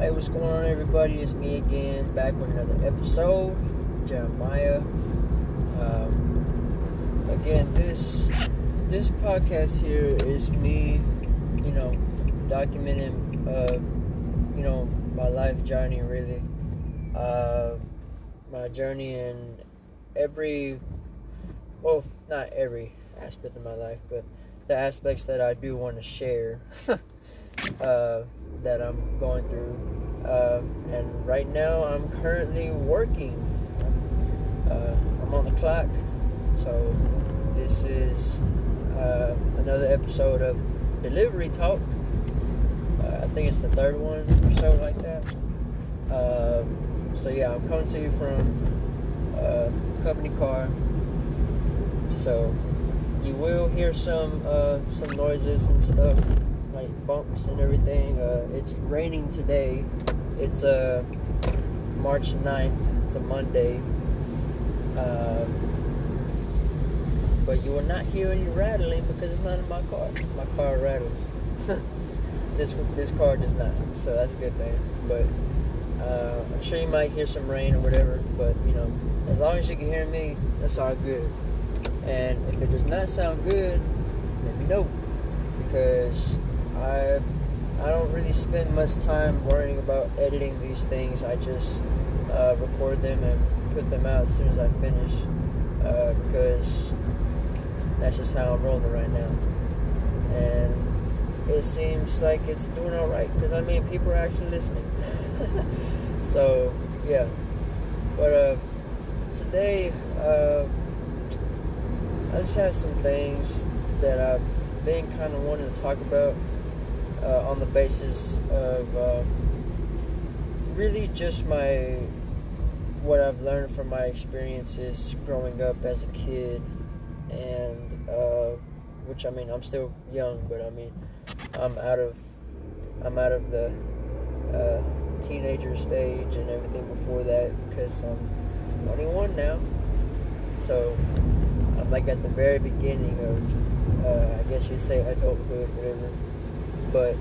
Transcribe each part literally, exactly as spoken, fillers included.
Hey, what's going on, everybody? It's me again, back with another episode. Jeremiah. Um, again, this this podcast here is me, you know, documenting, uh, you know, my life journey, really, uh, my journey in every, well, not every aspect of my life, but the aspects that I do want to share. uh, that I'm going through, uh, and right now I'm currently working. Uh, I'm on the clock, so this is uh, another episode of Delivery Talk. Uh, I think it's the third one or so like that. Uh, so yeah, I'm coming to you from uh, company car, so you will hear some uh, some noises and stuff, like bumps and everything. Uh, it's raining today. It's uh, March ninth. It's a Monday. Uh, but you will not hear any rattling because it's not in my car. My car rattles. this this car does not. So that's a good thing. But uh, I'm sure you might hear some rain or whatever. But, you know, as long as you can hear me, that's all good. And if it does not sound good, let me know. Because I I don't really spend much time worrying about editing these things. I just uh, record them and put them out as soon as I finish, uh, because that's just how I'm rolling right now. And it seems like it's doing all right, because, I mean, people are actually listening. So, yeah. But uh, today, uh, I just had some things that I've been kind of wanting to talk about, uh, on the basis of uh, really just my what I've learned from my experiences growing up as a kid, and uh, which I mean I'm still young, but I mean I'm out of I'm out of the uh, teenager stage and everything before that, because I'm twenty-one now, so I'm like at the very beginning of. Uh, I guess you'd say adulthood, whatever. But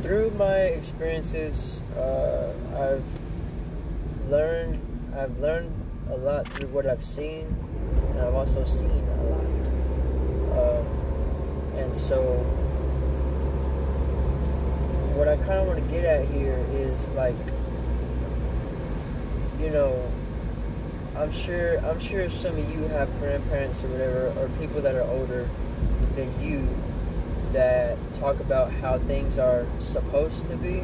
through my experiences, uh, I've learned. I've learned a lot through what I've seen, and I've also seen a lot. Um, and so, what I kind of want to get at here is, like, you know. I'm sure I'm sure some of you have grandparents or whatever, or people that are older than you, that talk about how things are supposed to be.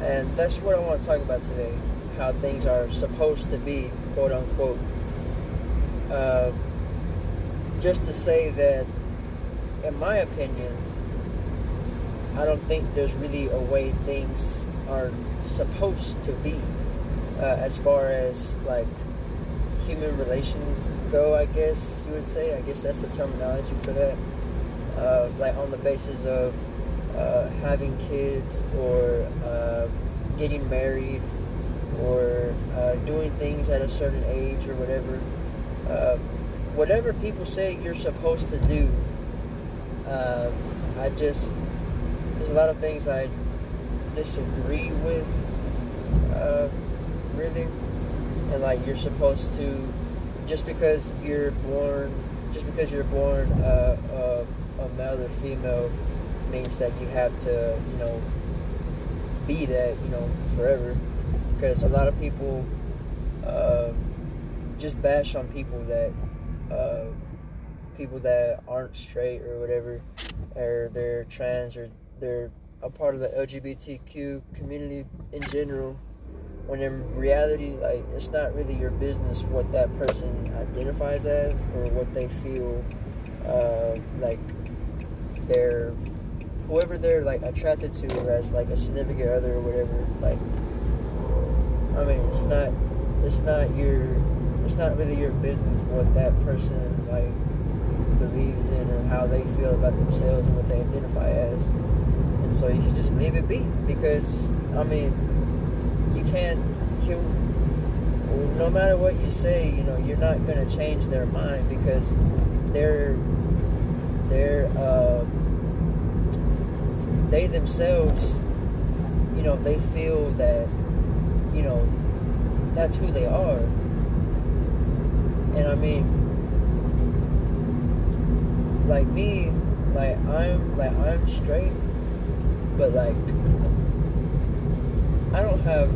And that's what I want to talk about today. How things are supposed to be, quote unquote. Uh, just to say that, in my opinion, I don't think there's really a way things are supposed to be. Uh, as far as, like, human relations go, I guess you would say. I guess that's the terminology for that. Uh, like, on the basis of uh, having kids, or uh, getting married, or uh, doing things at a certain age or whatever. Uh, whatever people say you're supposed to do, uh, I just... There's a lot of things I disagree with. Uh, Really, and like you're supposed to, just because you're born, just because you're born uh, uh, a male or female, means that you have to, you know, be that, you know, forever. Because a lot of people uh, just bash on people that uh, people that aren't straight or whatever, or they're trans, or they're a part of the L G B T Q community in general. When in reality, like, it's not really your business what that person identifies as, or what they feel, uh, like, they're, whoever they're, like, attracted to, or as, like, a significant other, or whatever. Like, I mean, it's not, it's not your, it's not really your business what that person, like, believes in, or how they feel about themselves, and what they identify as. And so you should just leave it be, because, I mean, You can't, you, no matter what you say, you know, you're not going to change their mind, because they're, they're, uh, they themselves, you know, they feel that, you know, that's who they are. And I mean, like me, like I'm, like I'm straight, but like, I don't have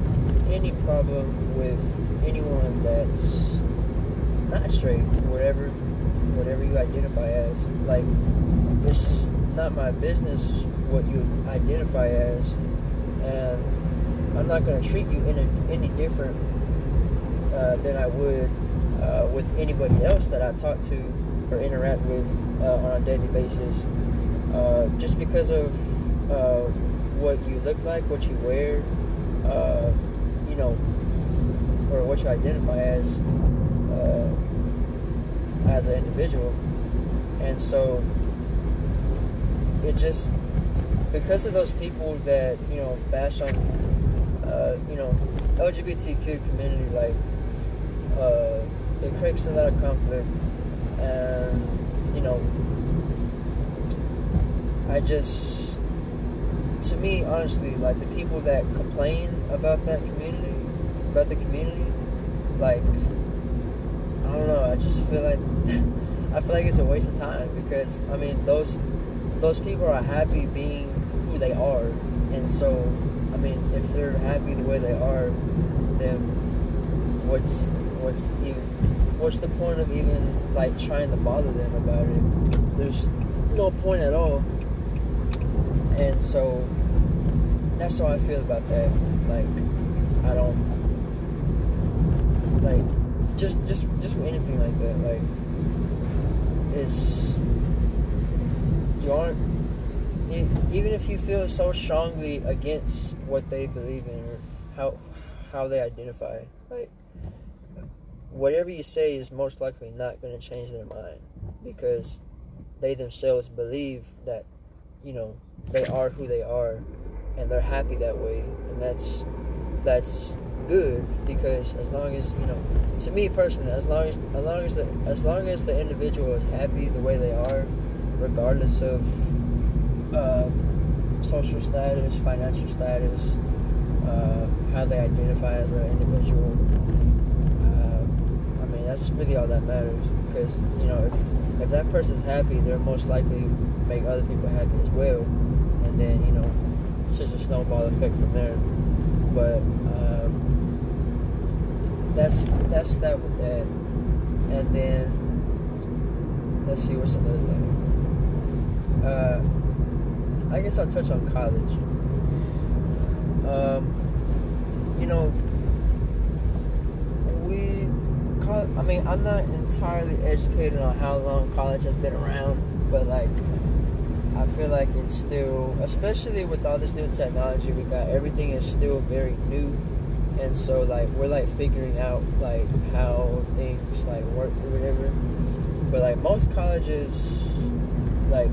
any problem with anyone that's not straight, whatever, whatever you identify as. Like, it's not my business what you identify as, and I'm not going to treat you in a, any different uh, than I would uh, with anybody else that I talk to or interact with uh, on a daily basis, uh, just because of uh, what you look like, what you wear, uh, you know, or what you identify as, uh, as an individual. And so it just, because of those people that, you know, bash on, uh, you know, L G B T Q community, like, uh, it creates a lot of conflict, and, you know, I just, to me, honestly, like, the people that complain about that community, about the community, like, I don't know, I just feel like, I feel like it's a waste of time, because, I mean, those, those people are happy being who they are, and so, I mean, if they're happy the way they are, then what's, what's, even, what's the point of even, like, trying to bother them about it? There's no point at all. And so, that's how I feel about that. Like, I don't, like, just, just, just for anything like that, like, it's, you aren't, even if you feel so strongly against what they believe in or how how they identify, like, whatever you say is most likely not going to change their mind, because they themselves believe that, you know, they are who they are, and they're happy that way, and that's that's good, because as long as, you know, to me personally, as long as as long as the as long as the individual is happy the way they are, regardless of uh, social status, financial status, uh, how they identify as an individual. Uh, I mean, that's really all that matters, because, you know, if, if that person's happy, they'll most likely make other people happy as well, and then, you know, it's just a snowball effect from there. But um, that's that's that with that. And then let's see, what's another thing. Uh, I guess I'll touch on college. Um, you know, we, co- I mean, I'm not entirely educated on how long college has been around, but, like, I feel like it's still, especially with all this new technology we got, everything is still very new, and so, like, we're, like, figuring out, like, how things, like, work or whatever. But, like, most colleges, like,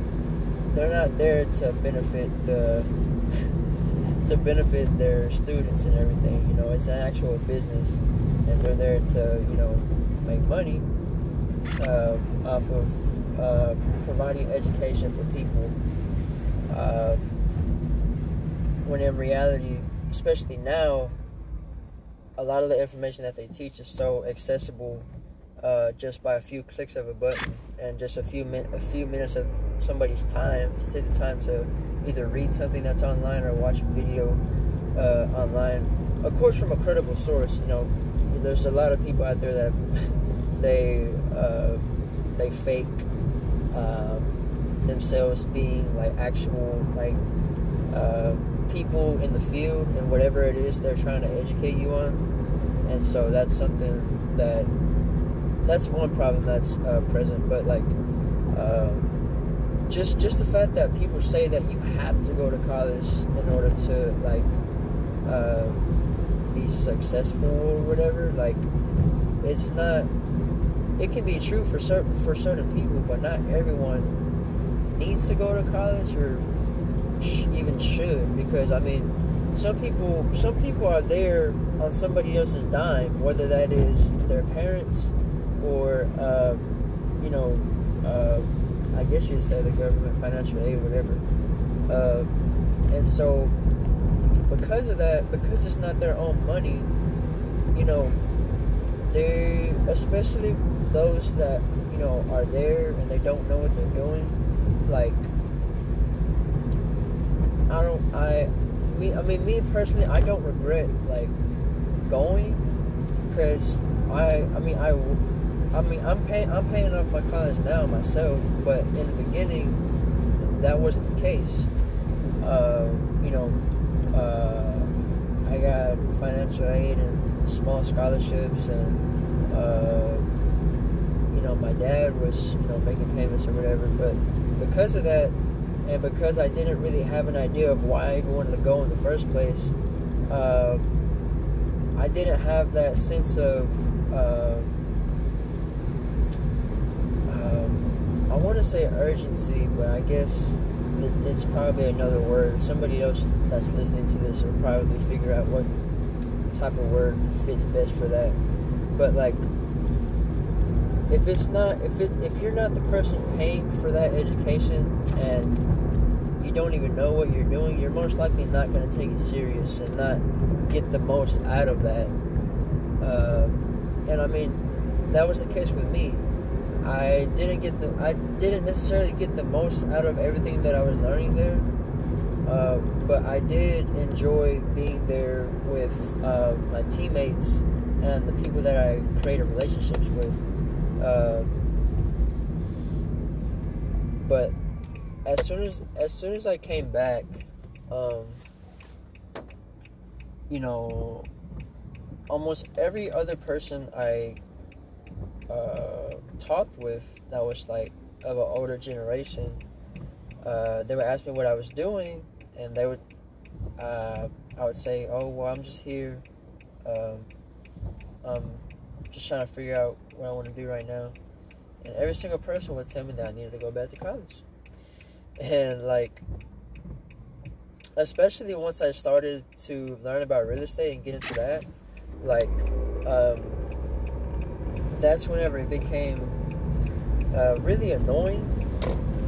they're not there to benefit the, to benefit their students and everything, you know, it's an actual business, and they're there to, you know, make money uh, off of uh, providing education for people, uh, when in reality, especially now, a lot of the information that they teach is so accessible, Uh, just by a few clicks of a button, and just a few min- a few minutes of somebody's time, to take the time to either read something that's online or watch a video uh, online. Of course, from a credible source, you know, there's a lot of people out there that they uh, they fake um, themselves being, like, actual, like, uh, people in the field and whatever it is they're trying to educate you on, and so that's something that. That's one problem that's uh, present, but, like, uh, just just the fact that people say that you have to go to college in order to, like, uh, be successful or whatever, like, it's not, it can be true for certain, for certain people, but not everyone needs to go to college or sh- even should, because, I mean, some people, some people are there on somebody else's dime, whether that is their parents, or, uh, you know, uh, I guess you'd say the government, financial aid, whatever. Uh, And so because of that, because it's not their own money, you know, they, especially those that, you know, are there and they don't know what they're doing, like, I don't, I, me, I mean, me personally, I don't regret, like, going, because I, I mean, I, I mean, I'm paying, I'm paying off my college now myself, but in the beginning, that wasn't the case. Uh, you know, uh, I got financial aid and small scholarships, and, uh, you know, my dad was, you know, making payments or whatever, but because of that, and because I didn't really have an idea of why I wanted to go in the first place, uh, I didn't have that sense of, uh, um, I want to say urgency, but I guess it's probably another word. Somebody else that's listening to this will probably figure out what type of word fits best for that. But like, if it's not, if it, if you're not the person paying for that education and you don't even know what you're doing, you're most likely not going to take it serious and not get the most out of that. Uh, and I mean, that was the case with me. I didn't get the, I didn't necessarily get the most out of everything that I was learning there, uh, but I did enjoy being there with uh, my teammates and the people that I created relationships with. Uh, but as soon as as soon as I came back, um, you know, almost every other person I uh, talked with that was like of an older generation, uh, they would ask me what I was doing, and they would, uh, I would say, oh well, I'm just here, um, I'm just trying to figure out what I want to do right now. And every single person would tell me that I needed to go back to college. And like, especially once I started to learn about real estate and get into that, like, um, that's whenever it became uh, really annoying.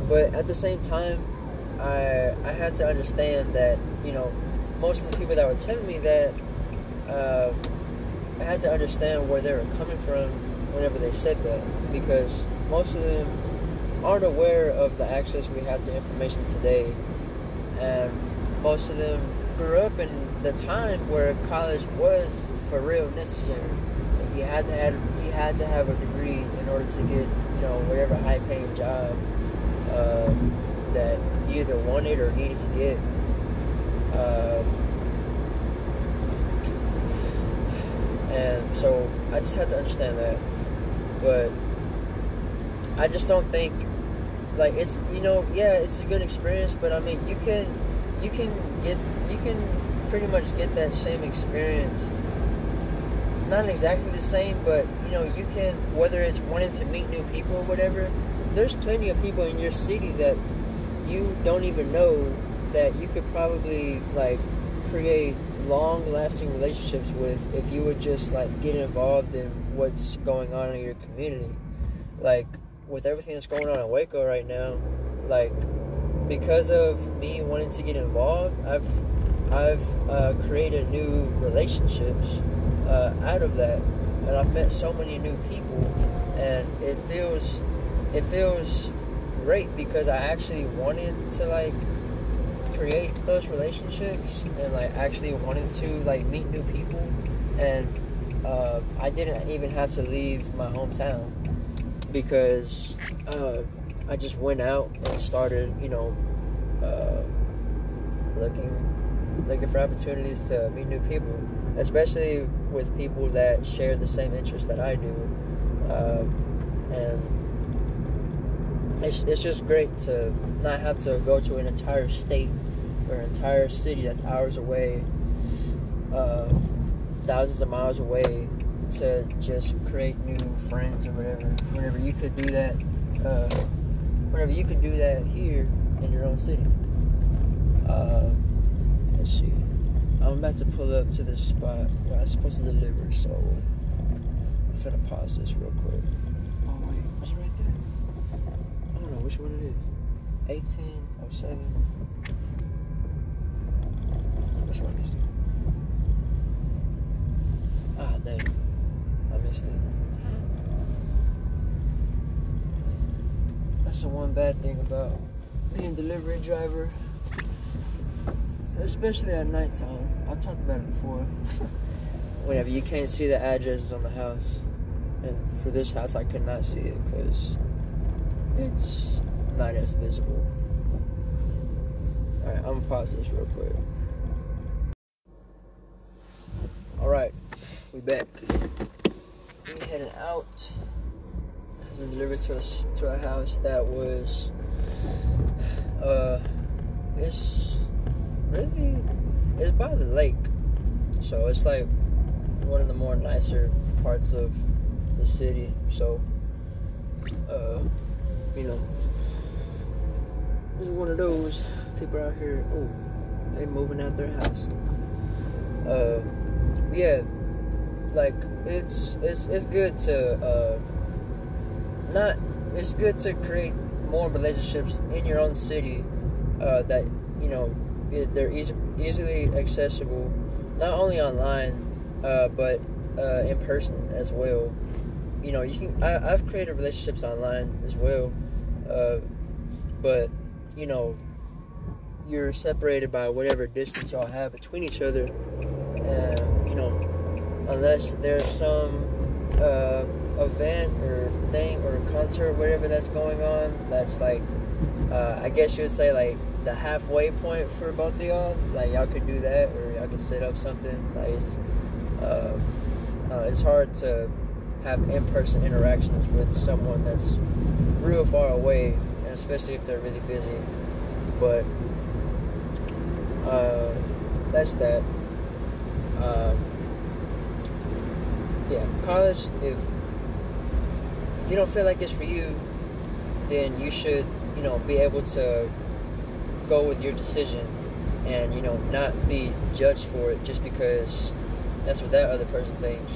But at the same time, I I had to understand that, you know, most of the people that were telling me that, uh, I had to understand where they were coming from whenever they said that, because most of them aren't aware of the access we have to information today, and most of them grew up in the time where college was for real necessary. Like you had to have you had to have a degree in order to get, you know, whatever high-paying job uh, that you either wanted or needed to get. Uh, And so I just had to understand that. But I just don't think, like, it's, you know, yeah, it's a good experience, but I mean, you can, you can get, you can pretty much get that same experience. Not exactly the same, but, you know, you can, whether it's wanting to meet new people or whatever, there's plenty of people in your city that you don't even know that you could probably, like, create long-lasting relationships with if you would just like get involved in what's going on in your community. Like with everything that's going on in Waco right now, like because of me wanting to get involved, I've I've uh, created new relationships uh, out of that, and I've met so many new people, and it feels it feels great because I actually wanted to like create those relationships and like actually wanted to like meet new people, and uh, I didn't even have to leave my hometown because uh, I just went out and started, you know, uh, looking looking for opportunities to meet new people, especially with people that share the same interests that I do, uh, and It's, it's just great to not have to go to an entire state or an entire city that's hours away, uh, thousands of miles away, to just create new friends or whatever. Whenever you could do that, uh, whenever you could do that here in your own city. Uh, let's see. I'm about to pull up to this spot where I'm supposed to deliver, so I'm gonna pause this real quick. Oh wait, was it right there? I don't know which one it is. eighteen oh seven. Which one is it? Ah, damn. I missed it. That's the one bad thing about being a delivery driver. Especially at nighttime. I've talked about it before. Whenever you can't see the addresses on the house. And for this house, I could not see it because it's not as visible. Alright, I'm going to pause this real quick. Alright, we back. We headed out. It was delivered to us, to our house that was, uh, it's really, it's by the lake. So it's like one of the more nicer parts of the city. So, uh, you know, one of those. People out here, oh, they moving out their house. Uh, yeah, like it's it's it's good to uh, not. It's good to create more relationships in your own city uh, that you know they're easy, easily accessible, not only online uh, but uh, in person as well. You know, you can. I, I've created relationships online as well, uh, but you know. You're separated by whatever distance y'all have between each other, and, you know, unless there's some uh, event or thing or concert, whatever that's going on, that's like, uh, I guess you would say like the halfway point for both of y'all. Like y'all could do that, or y'all could set up something. Like it's, uh, uh, it's hard to have in-person interactions with someone that's real far away, and especially if they're really busy. But Uh, that's that. Um, yeah, college. If if you don't feel like it's for you, then you should, you know, be able to go with your decision, and you know, not be judged for it just because that's what that other person thinks.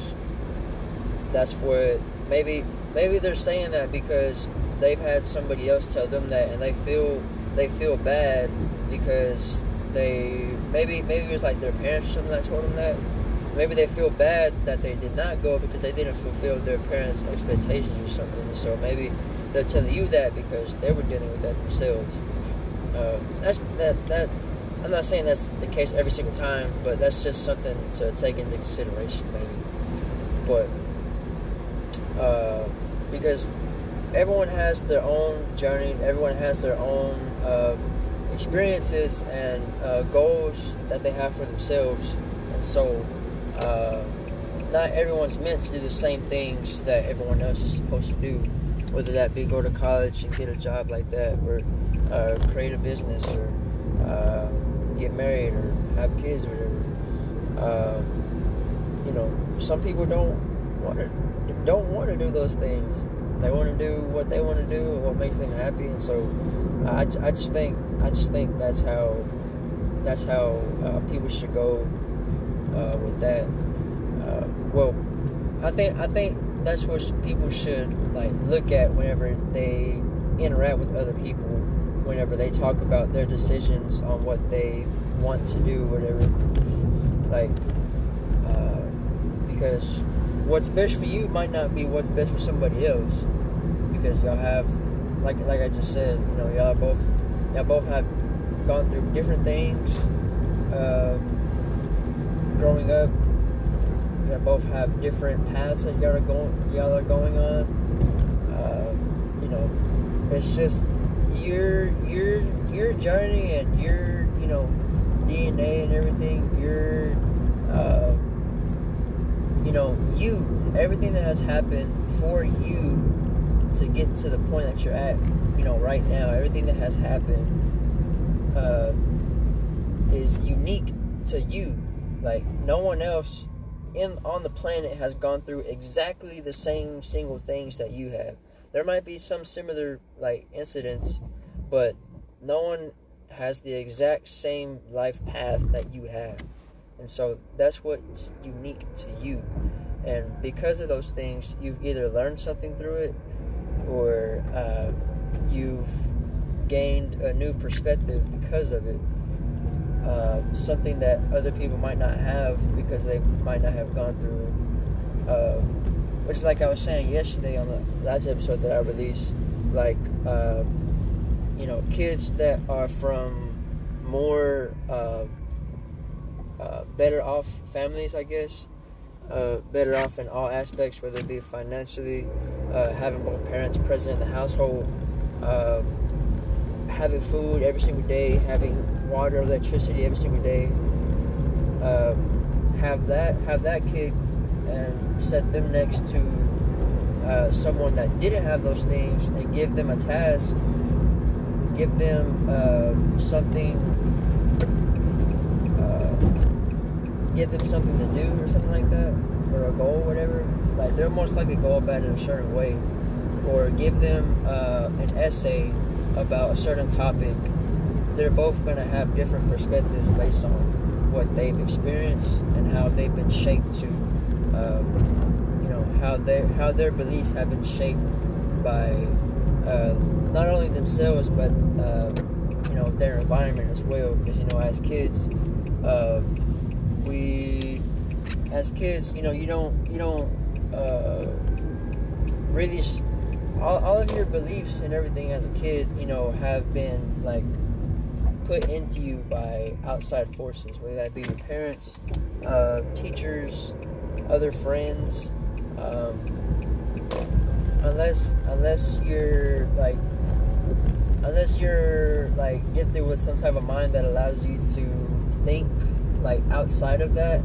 That's what maybe maybe they're saying that because they've had somebody else tell them that, and they feel they feel bad because. They maybe maybe it was like their parents or something that told them that. Maybe they feel bad that they did not go because they didn't fulfill their parents' expectations or something. So maybe they're telling you that because they were dealing with that themselves. Uh, that's that that. I'm not saying that's the case every single time, but that's just something to take into consideration, maybe. But uh, because everyone has their own journey, everyone has their own. Uh, experiences and uh, goals that they have for themselves, and so uh, not everyone's meant to do the same things that everyone else is supposed to do, whether that be go to college and get a job like that, or uh, create a business, or uh, get married, or have kids, or whatever. Uh, you know, some people don't want to don't want to do those things. They want to do what they want to do and what makes them happy, and so I, I just think I just think that's how that's how uh, people should go uh, with that. Uh, well, I think I think that's what people should like look at whenever they interact with other people, whenever they talk about their decisions on what they want to do, whatever. Like, uh, because what's best for you might not be what's best for somebody else, because y'all have, like like I just said, you know, y'all both. Y'all both have gone through different things uh, growing up. Y'all both have different paths that y'all are going, y'all are going on. Uh, you know, it's just your your your journey and your you know D N A and everything. Your uh, you know you everything that has happened for you to get to the point that you're at. You know, right now, everything that has happened uh, is unique to you. Like, no one else in on the planet has gone through exactly the same single things that you have. There might be some similar, like, incidents, but no one has the exact same life path that you have. And so that's what's unique to you. And because of those things, you've either learned something through it or... Uh, You've gained a new perspective because of it. uh, something that other people might not have because they might not have gone through, uh, which, like I was saying yesterday on the last episode that I released, like, uh, you know, kids that are from more uh, uh, better off families, I guess, uh, better off in all aspects, whether it be financially, uh, having both parents present in the household, uh, having food every single day, having water, electricity every single day, uh, have that have that kid and set them next to uh, someone that didn't have those things and give them a task, give them uh, something, uh, give them something to do or something like that, or a goal, whatever. Like, they're most likely to go about it in a certain way, or give them uh, an essay about a certain topic. They're both going to have different perspectives based on what they've experienced and how they've been shaped to, um, you know, how they how their beliefs have been shaped by uh, not only themselves but uh, you know, their environment as well. Because, you know, as kids, uh, we as kids, you know, you don't you don't uh, really. All, all of your beliefs and everything as a kid, you know, have been, like, put into you by outside forces, whether that be your parents, uh, teachers, other friends, um, unless, unless you're, like, unless you're, like, gifted with some type of mind that allows you to think, like, outside of that,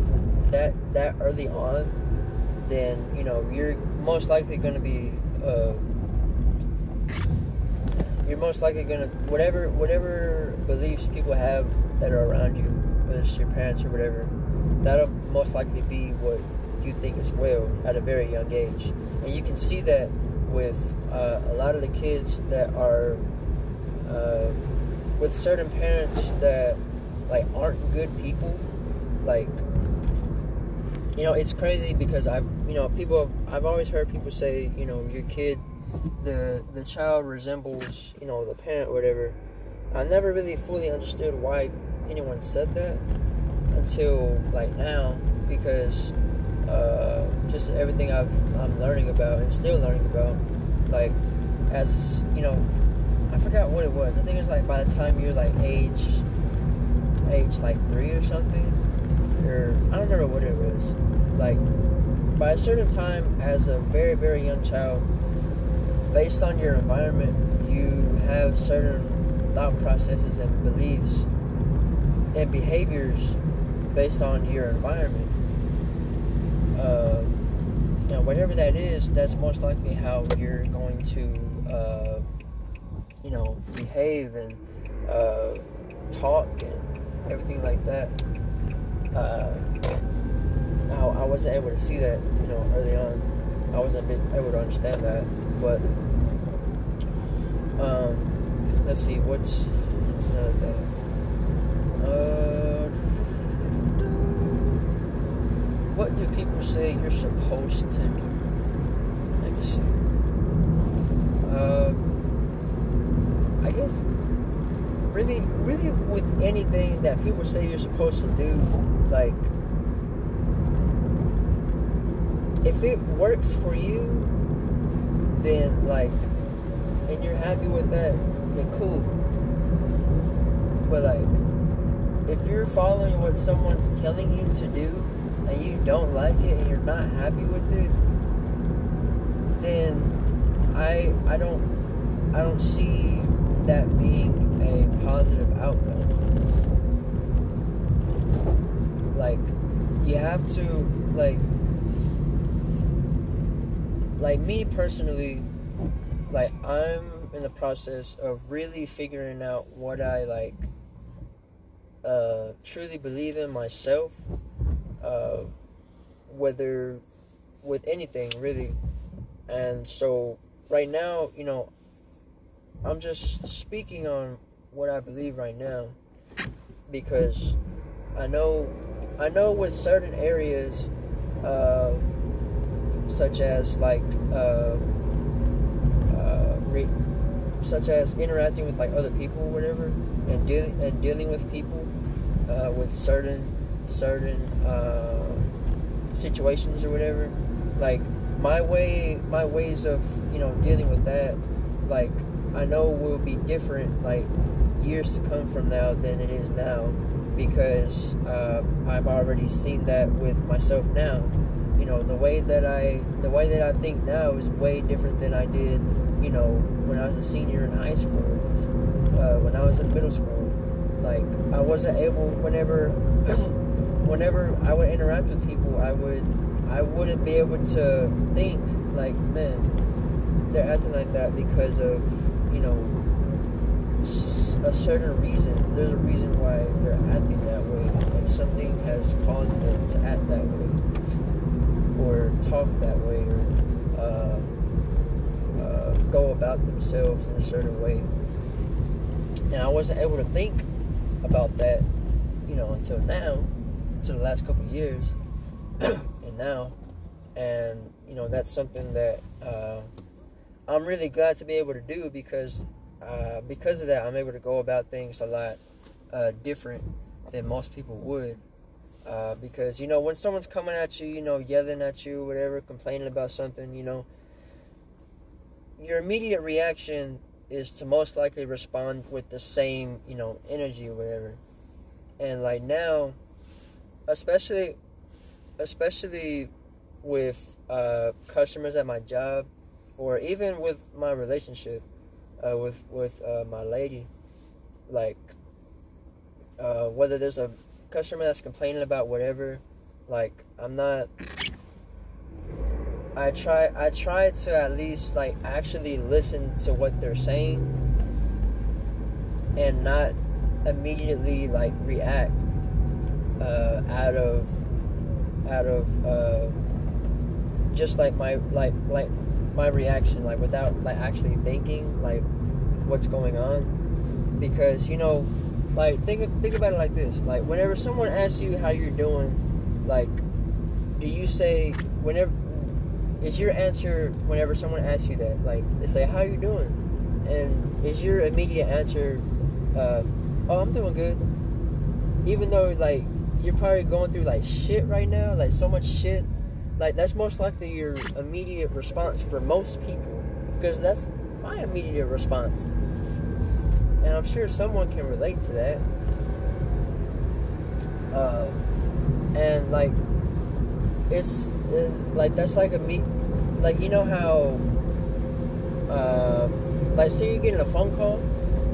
that, that early on, then, you know, you're most likely going to be, uh, you're most likely gonna whatever whatever beliefs people have that are around you, whether it's your parents or whatever, that'll most likely be what you think as well at a very young age. And you can see that with uh, a lot of the kids that are uh, with certain parents that, like, aren't good people. Like, you know, it's crazy because I've you know people I've always heard people say, you know, your kid. The the child resembles, you know, the parent or whatever. I never really fully understood why anyone said that until, like, now, because uh, just everything I've, I'm learning about and still learning about, like, as, you know, I forgot what it was. I think it's, like, by the time you're, like, age, age, like, three or something, or I don't remember what it was. Like, by a certain time, as a very, very young child, based on your environment, you have certain thought processes and beliefs and behaviors based on your environment. Uh, now, whatever that is, that's most likely how you're going to, uh, you know, behave and uh, talk and everything like that. Uh, I, I wasn't able to see that, you know, early on. I wasn't able to understand that. But, um, let's see, what's, what's another thing? Uh, what do people say you're supposed to do? Let me see. Uh, I guess, really, really with anything that people say you're supposed to do, like, if it works for you, then, like, and you're happy with that, then cool. But, like, if you're following what someone's telling you to do, and you don't like it, and you're not happy with it, then I I don't I don't see that being a positive outcome. Like, you have to, like, Like, me personally, like, I'm in the process of really figuring out what I, like, uh, truly believe in myself, uh, whether with anything, really. And so, right now, you know, I'm just speaking on what I believe right now, because I know, I know with certain areas, uh, such as, like, uh, uh, re- such as interacting with, like, other people or whatever, and, de- and dealing with people, uh, with certain certain uh, situations or whatever. Like my way, my ways of, you know, dealing with that, like, I know will be different, like, years to come from now than it is now, because uh, I've already seen that with myself now. You know, the way that I, the way that I think now is way different than I did, you know, when I was a senior in high school, uh, when I was in middle school. Like, I wasn't able, whenever, whenever I would interact with people, I would, I wouldn't be able to think, like, man, they're acting like that because of, you know, a certain reason. There's a reason why they're acting that way. Like, something has caused them to act that way, or talk that way, or uh, uh, go about themselves in a certain way. And I wasn't able to think about that, you know, until now, until the last couple of years, and now, and, you know, that's something that uh, I'm really glad to be able to do, because Uh, because of that, I'm able to go about things a lot uh, different than most people would. Uh, because, you know, when someone's coming at you, you know, yelling at you, whatever, complaining about something, you know, your immediate reaction is to most likely respond with the same, you know, energy or whatever. And, like, now, especially, especially with uh, customers at my job, or even with my relationship, Uh, with with uh, my lady, like, uh, whether there's a customer that's complaining about whatever, like, I'm not, I try, I try to at least, like, actually listen to what they're saying, and not immediately, like, react, uh, out of, out of, uh, just, like, my, like, like, my reaction, like, without, like, actually thinking, like, what's going on. Because, you know, like, think think about it like this. Like, whenever someone asks you how you're doing, like, do you say, whenever, is your answer, whenever someone asks you that, like, they say, how are you doing? And is your immediate answer, uh, oh, I'm doing good? Even though, like, you're probably going through, like, shit right now, like, so much shit. Like, that's most likely your immediate response for most people, because that's my immediate response. And I'm sure someone can relate to that. Uh, and, like, it's, like, that's like a meet, like, you know how, uh, like, say you're getting a phone call,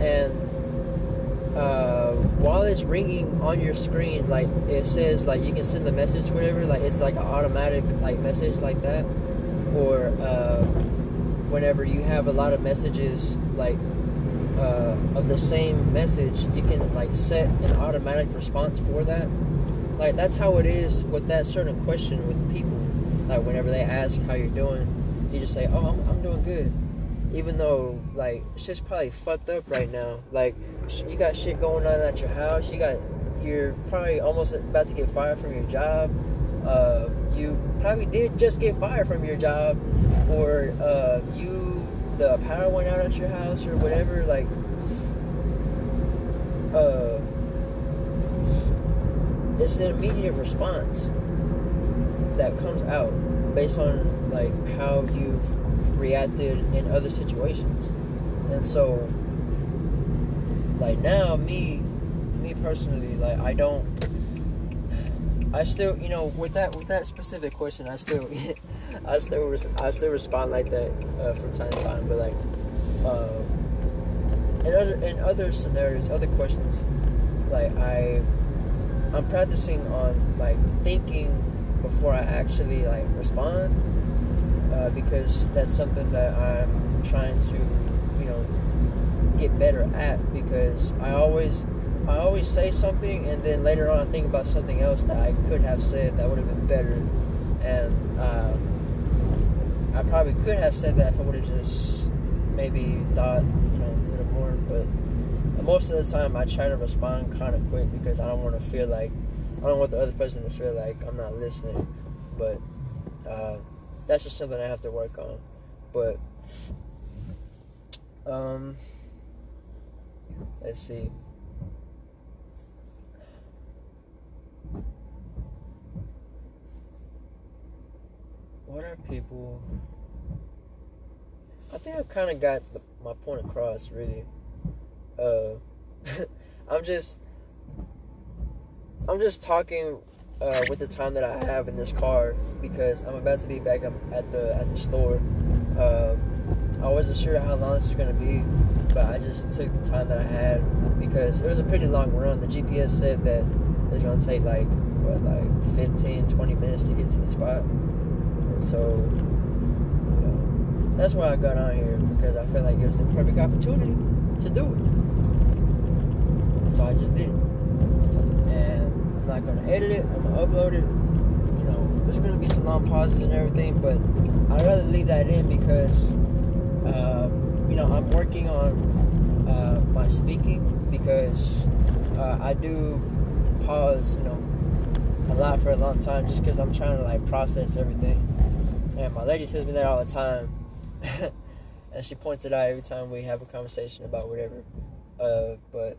and Uh, while it's ringing on your screen, like, it says, like, you can send the message, whatever, like, it's, like, an automatic, like, message like that, or, uh, whenever you have a lot of messages, like, uh, of the same message, you can, like, set an automatic response for that. Like, that's how it is with that certain question with people. Like, whenever they ask how you're doing, you just say, oh, I'm, I'm doing good. Even though, like, shit's probably fucked up right now. Like, you got shit going on at your house. You got, you're probably almost about to get fired from your job. Uh, you probably did just get fired from your job. Or, uh, you, the power went out at your house or whatever. Like, uh, it's an immediate response that comes out based on, like, how you've reacted in other situations. And so, like, now, me me personally, like, I don't, I still, you know, with that with that specific question, I still I still I still respond like that uh, from time to time. But, like, uh, in other in other scenarios, other questions, like, I I'm practicing on, like, thinking before I actually, like, respond. Uh, because that's something that I'm trying to, you know, get better at. Because I always, I always say something, and then later on I think about something else that I could have said that would have been better. And uh, I probably could have said that if I would have just maybe thought, you know, a little more. But most of the time I try to respond kind of quick, because I don't want to feel like, I don't want the other person to feel like I'm not listening. But Uh, that's just something I have to work on. But, um, let's see. around people. I think I've kind of got the, my point across, really. Uh, I'm just, I'm just talking uh, with the time that I have in this car, because I'm about to be back at the at the store. Uh, I wasn't sure how long this was gonna be, but I just took the time that I had because it was a pretty long run. The G P S said that it's gonna take like what, like fifteen, twenty minutes to get to the spot, and so. That's why I got on here, because I felt like it was the perfect opportunity to do it. So I just did. And I'm not going to edit it. I'm going to upload it. You know, there's going to be some long pauses and everything, but I'd rather leave that in because, uh, you know, I'm working on uh, my speaking because uh, I do pause, you know, a lot for a long time just because I'm trying to, like, process everything. And my lady tells me that all the time. And she points it out every time we have a conversation about whatever. Uh, but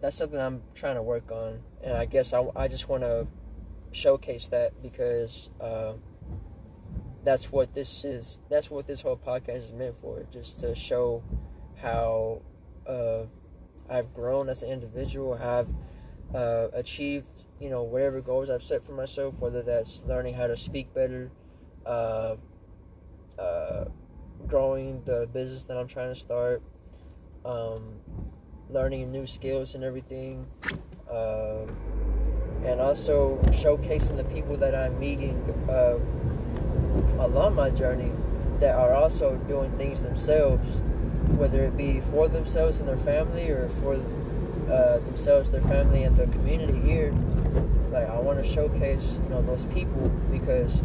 that's something I'm trying to work on. And I guess I, I just want to showcase that because uh, that's what this is. That's what this whole podcast is meant for. Just to show how uh, I've grown as an individual. How I've uh, achieved, you know, whatever goals I've set for myself. Whether that's learning how to speak better. Uh, uh, growing the business that I'm trying to start, um, learning new skills and everything, uh, and also showcasing the people that I'm meeting uh, along my journey that are also doing things themselves, whether it be for themselves and their family or for uh, themselves, their family, and the community here. Like, I want to showcase, you know, those people because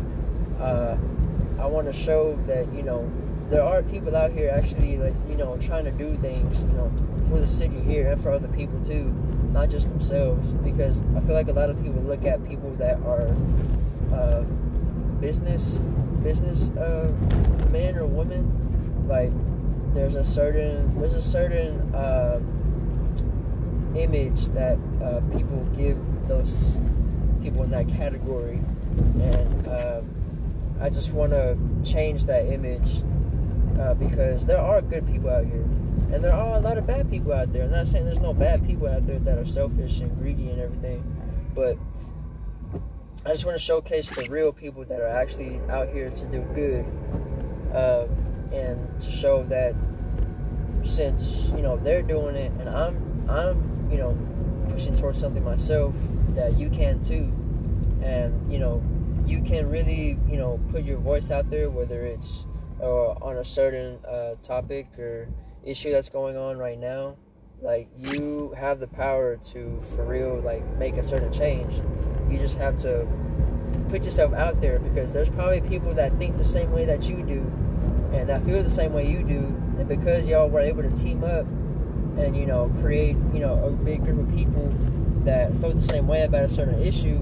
Uh, I want to show that, you know, there are people out here actually, like, you know, trying to do things, you know, for the city here and for other people too, not just themselves, because I feel like a lot of people look at people that are uh, business, business uh, men or women, like, there's a certain, there's a certain uh, image that uh, people give those people in that category, and, uh, I just want to change that image uh, because there are good people out here. And there are a lot of bad people out there. I'm not saying there's no bad people out there that are selfish and greedy and everything. But I just want to showcase the real people that are actually out here to do good. Uh, and to show that since, you know, they're doing it and I'm, I'm, you know, pushing towards something myself, that you can too. And, you know, you can really, you know, put your voice out there, whether it's uh, on a certain uh, topic or issue that's going on right now. Like, you have the power to, for real, like, make a certain change. You just have to put yourself out there because there's probably people that think the same way that you do and that feel the same way you do. And because y'all were able to team up and, you know, create, you know, a big group of people that feel the same way about a certain issue,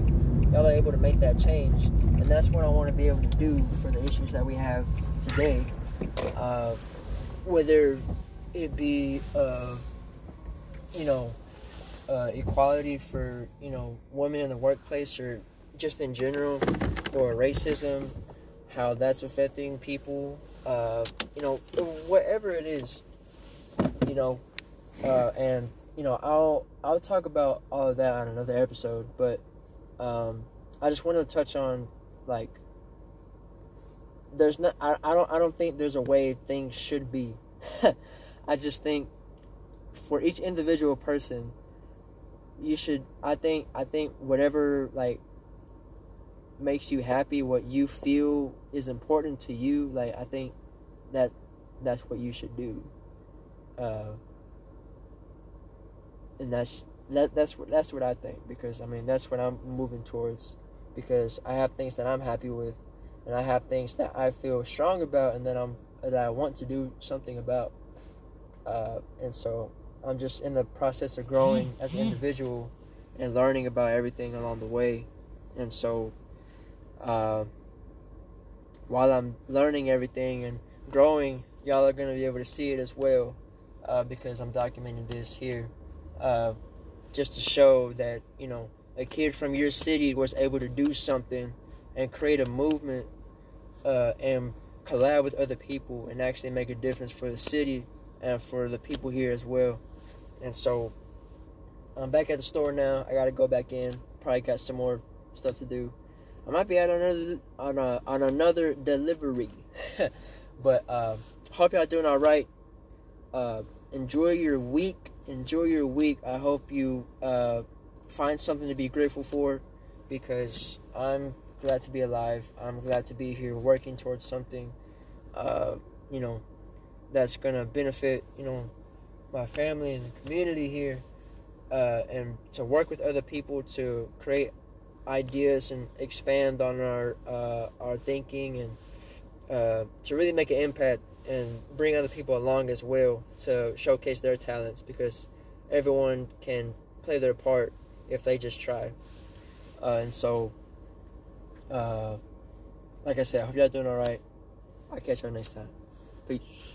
y'all are able to make that change, and that's what I want to be able to do for the issues that we have today, uh, whether it be, uh, you know, uh, equality for, you know, women in the workplace or just in general, or racism, how that's affecting people, uh, you know, whatever it is, you know, uh, and, you know, I'll, I'll talk about all of that on another episode, but Um, I just want to touch on, like, there's not, I, I don't, I don't think there's a way things should be. I just think for each individual person, you should, I think, I think whatever, like, makes you happy, what you feel is important to you, like, I think that, that's what you should do. Uh, and that's, That, that's what that's what I think, because I mean that's what I'm moving towards, because I have things that I'm happy with, and I have things that I feel strong about, and that I'm that I want to do something about, uh, and so I'm just in the process of growing as an individual and learning about everything along the way, and so uh, while I'm learning everything and growing, y'all are gonna be able to see it as well, uh, because I'm documenting this here. Uh, Just to show that, you know, a kid from your city was able to do something and create a movement uh, and collab with other people and actually make a difference for the city and for the people here as well. And so I'm back at the store now. I got to go back in. Probably got some more stuff to do. I might be out on another on a, on another delivery. But uh, hope y'all doing all right. Uh, enjoy your week. Enjoy your week. I hope you uh, find something to be grateful for, because I'm glad to be alive. I'm glad to be here working towards something, uh, you know, that's going to benefit, you know, my family and the community here. Uh, and to work with other people to create ideas and expand on our uh, our thinking, and uh, to really make an impact and bring other people along as well to showcase their talents, because everyone can play their part if they just try. Uh, and so, uh, like I said, I hope y'all doing all right. I'll catch y'all next time. Peace.